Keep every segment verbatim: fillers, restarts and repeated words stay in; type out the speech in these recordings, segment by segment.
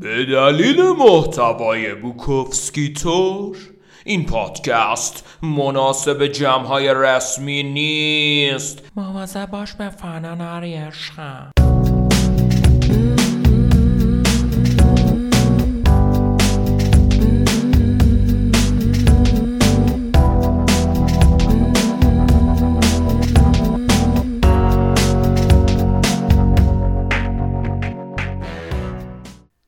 به دلیل محتوای بوکوفسکی تور این پادکست مناسب جمع‌های رسمی نیست. مواظب باش به فنا نری عشقم.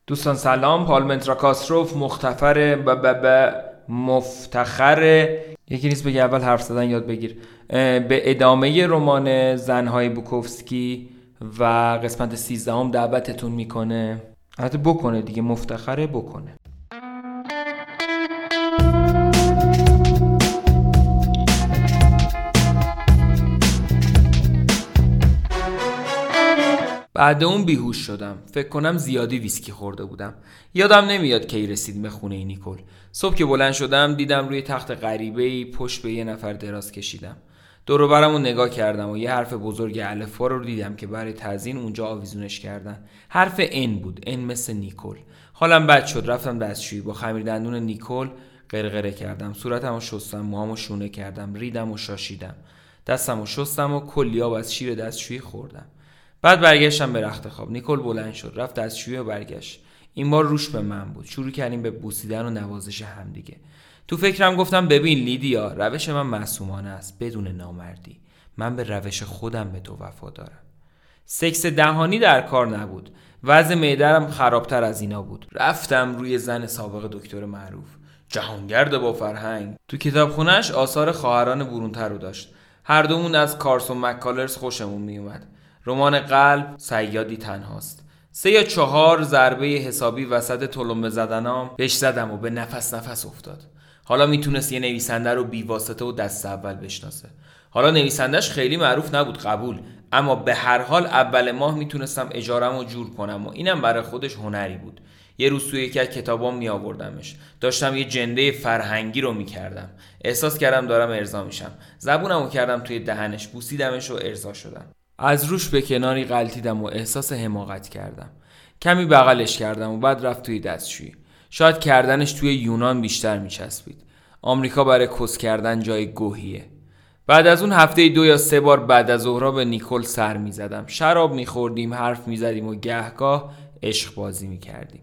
دوستان سلام، پالمنترا کاستروف مختفر و به مفتخر یکی نیست بگه اول حرف زدن یاد بگیر. به ادامه رمان زنهای بوکوفسکی و قسمت سیزده هم دعوتتون میکنه. البته بکنه دیگه، مفتخره بکنه. بعد اون بیهوش شدم. فکر کنم زیادی ویسکی خورده بودم. یادم نمیاد کی رسیدیم به خونه نیکول. صبح که بلند شدم دیدم روی تخت غریبه‌ای پشت به یه نفر دراز کشیدم. دور و برمو نگاه کردم و یه حرف بزرگ الفا رو دیدم که برای تزیین اونجا آویزونش کردن. حرف ان بود، ان مثل نیکول. حالم بد شد، رفتم دستشویی. با خمیر دندون نیکول قرقره کردم. صورتمو شستم، موهامو شونه کردم، ریدم و شاشیدم. دستمو شستم و کلی آب از شیر دستشویی خوردم. بعد برگشتم به رخت خواب. نیکول بلند شد، رفت دستشویی و برگشت. این بار روش به من بود. شروع کردیم به بوسیدن و نوازش همدیگه. تو فکرم گفتم ببین لیدیا، روش من معصومانه است، بدون نامردی. من به روش خودم به تو وفادارم. سکس دهانی در کار نبود. وضع معده‌ام خرابتر از اینا بود. رفتم روی زن سابق دکتر معروف، جهانگرد با فرهنگ. تو کتابخونه‌اش آثار خواهران برون‌تر رو داشت. هر دومون از کارسون مک‌کالرز خوشمون میومد. رمان قلب، صیادی تنهاست. سه یا چهار ضربه حسابی وسط تلمبه زدنام بهش زدم و به نفس نفس افتاد. حالا میتونست یه نویسنده رو بی واسطه و دست اول بشناسه. حالا نویسندش خیلی معروف نبود، قبول، اما به هر حال اول ماه میتونستم اجارم رو جور کنم و اینم برای خودش هنری بود. یه روز توی یکی از کتابام می آوردمش. داشتم یه جنده فرهنگی رو می کردم. احساس کردم دارم ارضا میشم. زبونمو کردم توی دهنش، بوسیدمش و ارضا شدم. از روش به کناری غلطیدم و احساس حماقت کردم. کمی بغلش کردم و بعد رفت توی دستشویی. شاید کردنش توی یونان بیشتر میچسبید. آمریکا برای کس کردن جای گوهیه. بعد از اون هفته دو یا سه بار بعد از ظهرها به نیکول سر میزدم. شراب میخوردیم، حرف میزدیم و گهگاه عشق بازی میکردیم.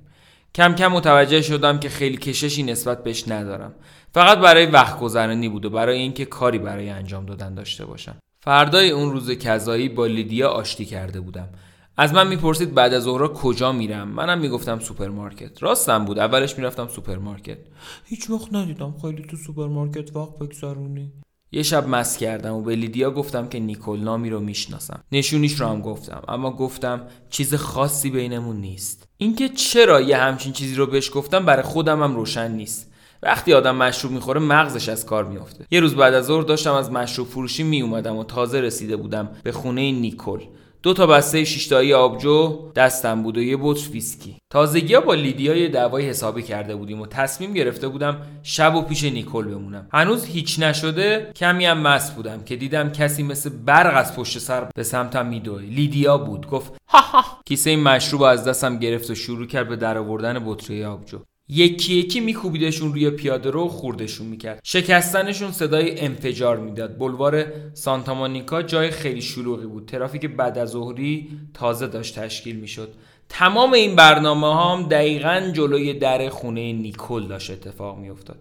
کم کم متوجه شدم که خیلی کششی نسبت بهش ندارم. فقط برای وقت گذرانی بود و برای اینکه کاری برای انجام دادن داشته باشم. فردای اون روز کذایی با لیدیا آشتی کرده بودم. از من میپرسید بعد از ظهرها کجا میرم. منم میگفتم سوپرمارکت. راستم بود، اولش میرفتم سوپرمارکت. هیچ وقت ندیدم خیلی تو سوپرمارکت وقت بگذرونی. یه شب مست کردم و به لیدیا گفتم که نیکول نامی رو میشناسم. نشونیش رو هم گفتم، اما گفتم چیز خاصی بینمون نیست. اینکه چرا یه همچین چیزی رو بهش گفتم برای خودم هم روشن نیست. وقتی آدم مشروب میخوره مغزش از کار میفته. یه روز بعد از ظهر داشتم از مشروب فروشی میومدم و تازه رسیده بودم به خونه نیکول. دو تا بسته شیش تایی آبجو دستم بود و یه بطری ویسکی. تازگی‌ها با لیدیا یه دعوای حسابی کرده بودیم و تصمیم گرفته بودم شب و پیش نیکول بمونم. هنوز هیچ نشده کمی هم مست بودم که دیدم کسی مثل برق از پشت سر به سمتم میدوه. لیدیا بود. گفت ها ها. کیسه مشروب از دستم گرفت و شروع کرد به درآوردن بطری آبجو. یکی یکی میکوبیدشون روی پیاده رو و خوردشون میکرد. شکستنشون صدای انفجار میداد. بلوار سانتا مونیکا جای خیلی شلوغی بود. ترافیک بعد از ظهری تازه داشت تشکیل میشد. تمام این برنامه‌ها هم دقیقاً جلوی در خونه نیکول داشت اتفاق میافتاد.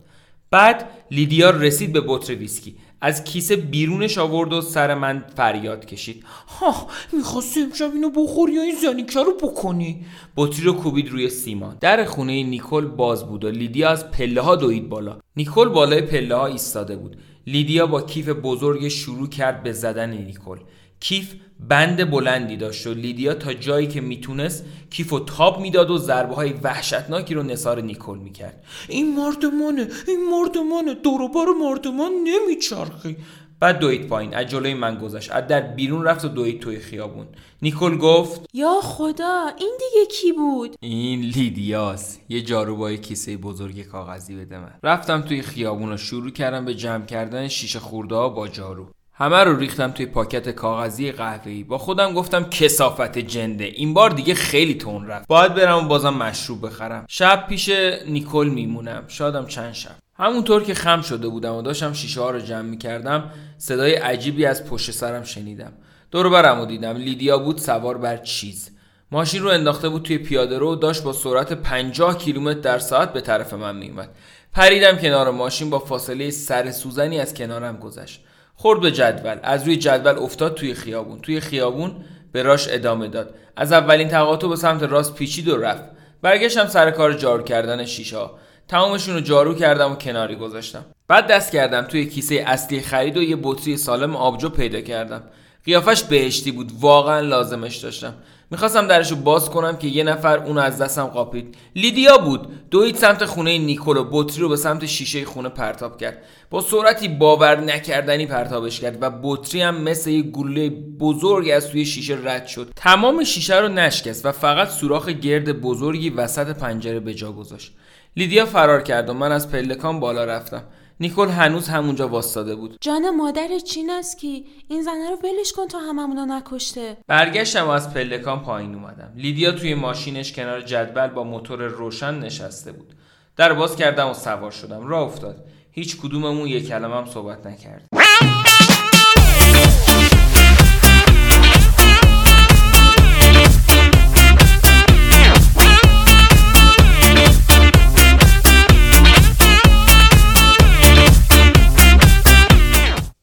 بعد لیدیا رسید به بطری ویسکی. از کیسه بیرونش آورد و سر من فریاد کشید. ها، میخواستی امشب اینو بخوری یا این زنیکه رو بکنی؟ بطری رو کوبید روی سیمان. در خونه نیکول باز بود و لیدیا از پله ها دوید بالا. نیکول بالای پله ها ایستاده بود. لیدیا با کیف بزرگ شروع کرد به زدن نیکول. کیف بند بلندی داشت و لیدیا تا جایی که میتونست کیفو تاب میداد و ضربه های وحشتناکی رو نثار نیکول میکرد. این مردمانه، این مردمانه، دوروبار مردمان نمیچرخی. بعد دوید پایین، از جلوی من گذشت، از در بیرون رفت و دوید توی خیابون. نیکول گفت یا خدا، این دیگه کی بود؟ این لیدیاست. یه جارو با یه کیسه بزرگ کاغذی بده من. رفتم توی خیابون و شروع کردم به جمع کردن شیشه خورده‌ها با جارو. همه رو ریختم توی پاکت کاغذی قهوه‌ای. با خودم گفتم کثافت جنده، این بار دیگه خیلی تون رفت، باید برم و بازم مشروب بخرم. شب پیش نیکول میمونم، شادم چند شب. همونطور که خم شده بودم و داشتم شیشه ها رو جمع می‌کردم، صدای عجیبی از پشت سرم شنیدم. دور و برم رو دیدم، لیدیا بود سوار بر چیز. ماشین رو انداخته بود توی پیاده رو، داشت با سرعت پنجاه کیلومتر در ساعت به طرف من میومد. پریدم کنار ماشین، با فاصله سر سوزنی از کنارم گذشت. خورد به جدول، از روی جدول افتاد توی خیابون، توی خیابون به راش ادامه داد. از اولین تقاطع به سمت راست پیچید و رفت. برگشتم سر کار جارو کردن شیشه‌ها. تمامشون رو جارو کردم و کناری گذاشتم. بعد دست کردم توی کیسه اصلی خرید و یه بطری سالم آبجو پیدا کردم. قیافش بهشتی بود، واقعا لازمش داشتم. میخواستم درشو باز کنم که یه نفر اون از دستم قاپید. لیدیا بود. دوید سمت خونه نیکول و بطری رو به سمت شیشه خونه پرتاب کرد. با سرعتی باور نکردنی پرتابش کرد و بطری هم مثل یه گلوله بزرگ از توی شیشه رد شد. تمام شیشه رو نشکست و فقط سوراخ گرد بزرگی وسط پنجره به جا گذاشت. لیدیا فرار کرد و من از پلکان بالا رفتم. نیکول هنوز همونجا واسطاده بود. جان مادر چین است کی؟ این زنه رو ولش کن تا هممونو نکشته. برگشتم و از پلکان پایین اومدم. لیدیا توی ماشینش کنار جدول با موتور روشن نشسته بود. در باز کردم و سوار شدم. راه افتاد. هیچ کدوممون یک کلمه هم صحبت نکرد.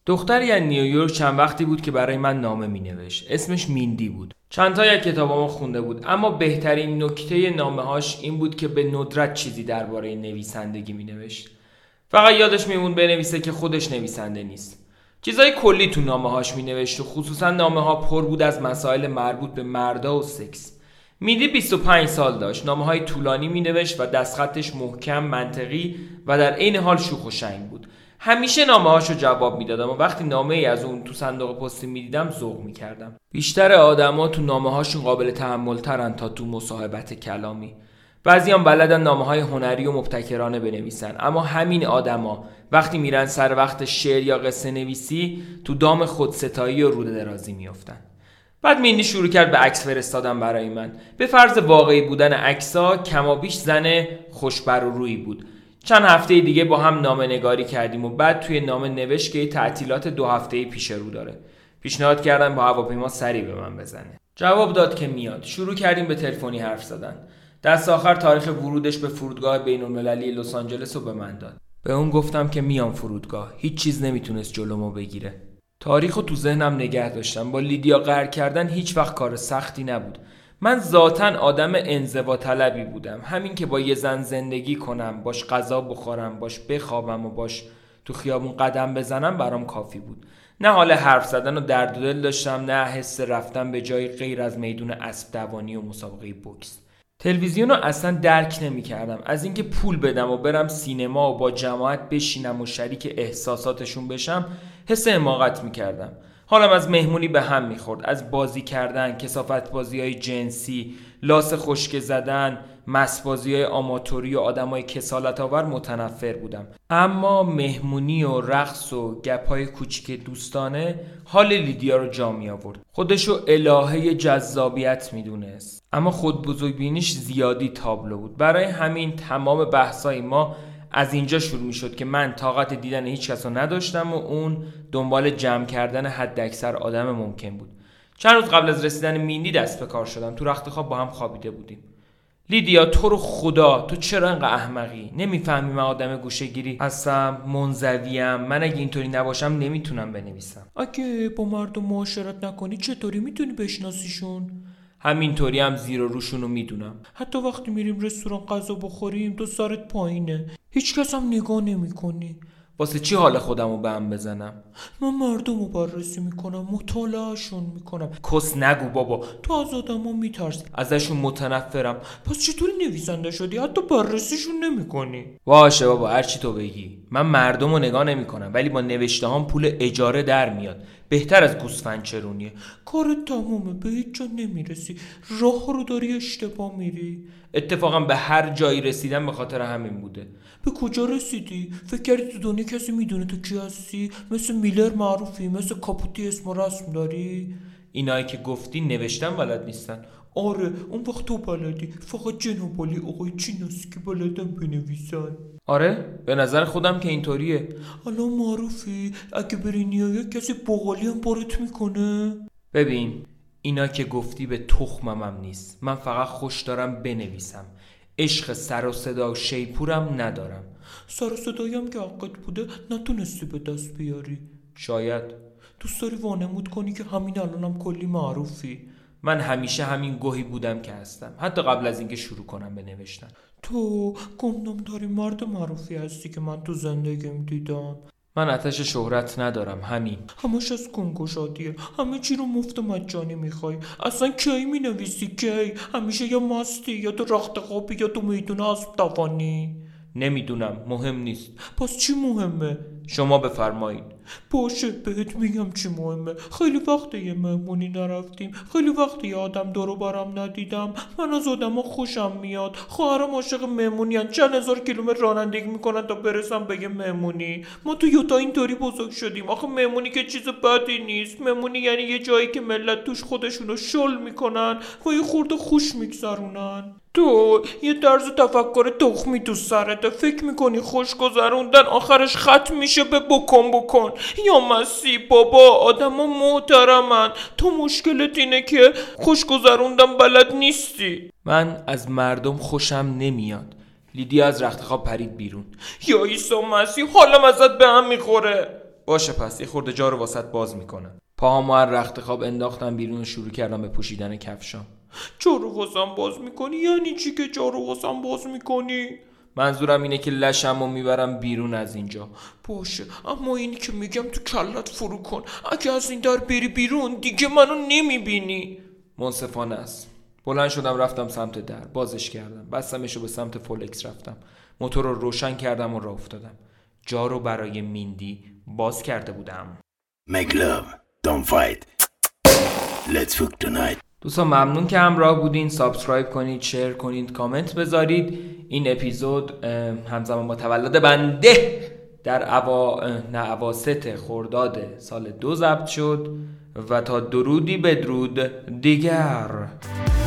دختری از نیویورک چند وقتی بود که برای من نامه مینوشت. اسمش میندی بود. چند تا از کتابامو خونده بود، اما بهترین نکته نامه‌هاش این بود که به ندرت چیزی درباره نویسندگی مینوشت. فقط یادش میمون بنویسه که خودش نویسنده نیست. چیزای کلی تو نامه‌هاش مینوشت و خصوصا نامه‌ها پر بود از مسائل مربوط به مردا و سکس. میندی بیست و پنج سال داشت. نامه‌های طولانی مینوشت و دستخطش محکم، منطقی و در عین حال شوخ و شنگ بود. همیشه نامه‌هاشو جواب میدادم و وقتی نامه‌ای از اون تو صندوق پستی میدیدم ذوق میکردم. بیشتر آدما تو نامه‌هاشون قابل تحمل ترن تا تو مصاحبت کلامی. بعضیام بلدن نامه‌های هنری و مبتکرانه بنویسن، اما همین آدما وقتی میرن سر وقت شعر یا قصه نویسی تو دام خودستایی و روده درازی میافتن. بعد میندی شروع کرد به عکس فرستادن برای من. به فرض واقعی بودن عکس‌ها کمابیش زن خوشبر و رویی بود. چند هفته دیگه با هم نامه نگاری کردیم و بعد توی نامه نوشت که تعطیلات دو هفته‌ای پیش رو داره. پیشنهاد کردم با هواپیما سری به من بزنه. جواب داد که میاد. شروع کردیم به تلفنی حرف زدن. دست آخر تاریخ ورودش به فرودگاه بین‌المللی لس آنجلس رو به من داد. به اون گفتم که میام فرودگاه. هیچ چیز نمیتونست جلومو بگیره. تاریخو تو ذهنم نگه داشتم. با لیدیا قرار کردن هیچ وقت کار سختی نبود. من ذاتاً آدم انزوا طلبی بودم. همین که با یه زن زندگی کنم، باش غذا بخورم، باش بخوابم و باش تو خیابون قدم بزنم برام کافی بود. نه حال حرف زدن و درد و دل داشتم، نه حس رفتن به جای غیر از میدون اسب دوانی و مسابقه بوکس. تلویزیون رو اصلا درک نمی کردم. از اینکه پول بدم و برم سینما و با جماعت بشینم و شریک احساساتشون بشم حس حماقت می کردم. حالم از مهمونی به هم میخورد، از بازی کردن، کثافت بازی‌های جنسی، لاس خشک زدن، مس بازی‌های آماتوری و آدم‌های کسالت‌آور متنفر بودم. اما مهمونی و رقص و گپ‌های کوچیک دوستانه حال لیدیا رو جا می‌آورد. خودش رو الهه جذابیت می‌دونست، اما خود بزرگبینیش زیادی تابلو بود. برای همین تمام بحث‌های ما از اینجا شروع می شد که من طاقت دیدن هیچ کس رو نداشتم و اون دنبال جمع کردن حد اکثر آدم ممکن بود. چند روز قبل از رسیدن میندی دست به کار شدم. تو رخت خواب با هم خوابیده بودیم. لیدیا، تو رو خدا تو چرا اینقدر احمقی؟ نمیفهمی من آدم گوشه گیری هستم، منزویم، من اگه اینطوری نباشم نمیتونم بنویسم. اگه با مردم معاشرت نکنی چطوری میتونی بشناسیشون؟ همینطوری هم زیر و روشونو میدونم. حتی وقتی میریم رستوران غذا بخوریم تو سرت پایینه، هیچ کس هم نگاه نمی کنی. واسه چی حال خودمو به هم بزنم؟ من مردمو بررسی میکنم، مطالعهشون میکنم. کس نگو بابا، تو از آدمو میترسی، ازشون متنفرم. پس چطوری نویسنده شدی؟ حتی بررسیشون نمیکنی؟ باشه بابا هرچی تو بگی. من مردمو نگاه نمیکنم، ولی با نوشتهام پول اجاره در میاد. بهتر از گوسفند چرونیه. کارت تمومه، به هیچ جا نمیرسی، راه رو داری اشتباه میری. اتفاقا به هر جایی رسیدم به خاطر همین بوده. به کجا رسیدی؟ فکر کردی تو دنیا کسی میدونه تو کی هستی؟ مثل میلر معروفی، مثل کاپوتی اسم و رسم داری؟ اینایی که گفتی نوشتن بلد نیستن. آره اون وقت تو بلدی، فقط جنابالی آقای چیناسکی بلدن بنویسن. آره به نظر خودم که اینطوریه. الان معروفی، اگه بری نیویورک کسی بغالی هم بارت میکنه. ببین اینا که گفتی به تخممم نیست، من فقط خوش دارم بنویسم، عشق سر و صدا و شیپورم ندارم. سر و صدایم که عقد بوده نتونستی به دست بیاری. شاید دوست داری وانمود کنی که همین الانم کلی معروفی. من همیشه همین گوهی بودم که هستم، حتی قبل از اینکه شروع کنم به نوشتن. تو گمنام داری مرد معروفی هستی که من تو زندگیم دیدم. من آتش شهرت ندارم، همین همش از کنگوشادیه، همه چی رو مفت و مجانی میخوای. اصلا کی مینویسی؟ کی؟ همیشه یا مستی یا تو رخت خوابی یا تو میدونه آسب دوانی. نمیدونم، مهم نیست. پس چی مهمه؟ شما بفرمایید. باشه بهت میگم چی مهمه. خیلی وقته یه مهمونی نرفتیم، خیلی وقته یه آدم دورو برم ندیدم. من از آدم خوشم میاد. خواهرم عاشق مهمونی هن. چند هزار کیلومتر رانندگی میکنن تا برسم به یه مهمونی. ما تو یوتا اینطوری بزرگ شدیم. آخه مهمونی که چیز بدی نیست. مهمونی یعنی یه جایی که ملت توش خودشونو شل میکنن و یه خورده خوش میگذرونن. تو یه طرز تفکر تخمی تو سرته، فکر میکنی خوشگذروندن آخرش ختم میشه به بکن بکن یا مسی. بابا آدما محترمن، تو مشکلت اینه که خوشگذروندن بلد نیستی. من از مردم خوشم نمیاد. لیدیا از رختخواب پرید بیرون. یا عیسی مسیح حالم ازت به هم میخوره. باشه پس یه خورده جا رو واسط باز میکنم. پاهامو از رختخواب انداختم بیرون و شروع کردم به پوشیدن کفشام. جارو واسم باز میکنی؟ یعنی چی که جارو واسم باز میکنی؟ منظورم اینه که لشمو میبرم بیرون از اینجا. باشه اما اینی که میگم تو کلت فرو کن. اگه از این در بری بیرون دیگه منو نمیبینی. منصفانه است. بلند شدم رفتم سمت در، بازش کردم، بستمشو به سمت فولکس رفتم، موتور رو روشن کردم و راه افتادم. جارو برای میندی باز کرده بودم. Make love, don't fight. Let's fuck tonight. دوستان ممنون که همراه بودین. سابسکرایب کنید، شیر کنید، کامنت بذارید. این اپیزود همزمان با تولد بنده در اوا... نه اواسط خرداد سال دو ضبط شد و تا درودی بدرود دیگر.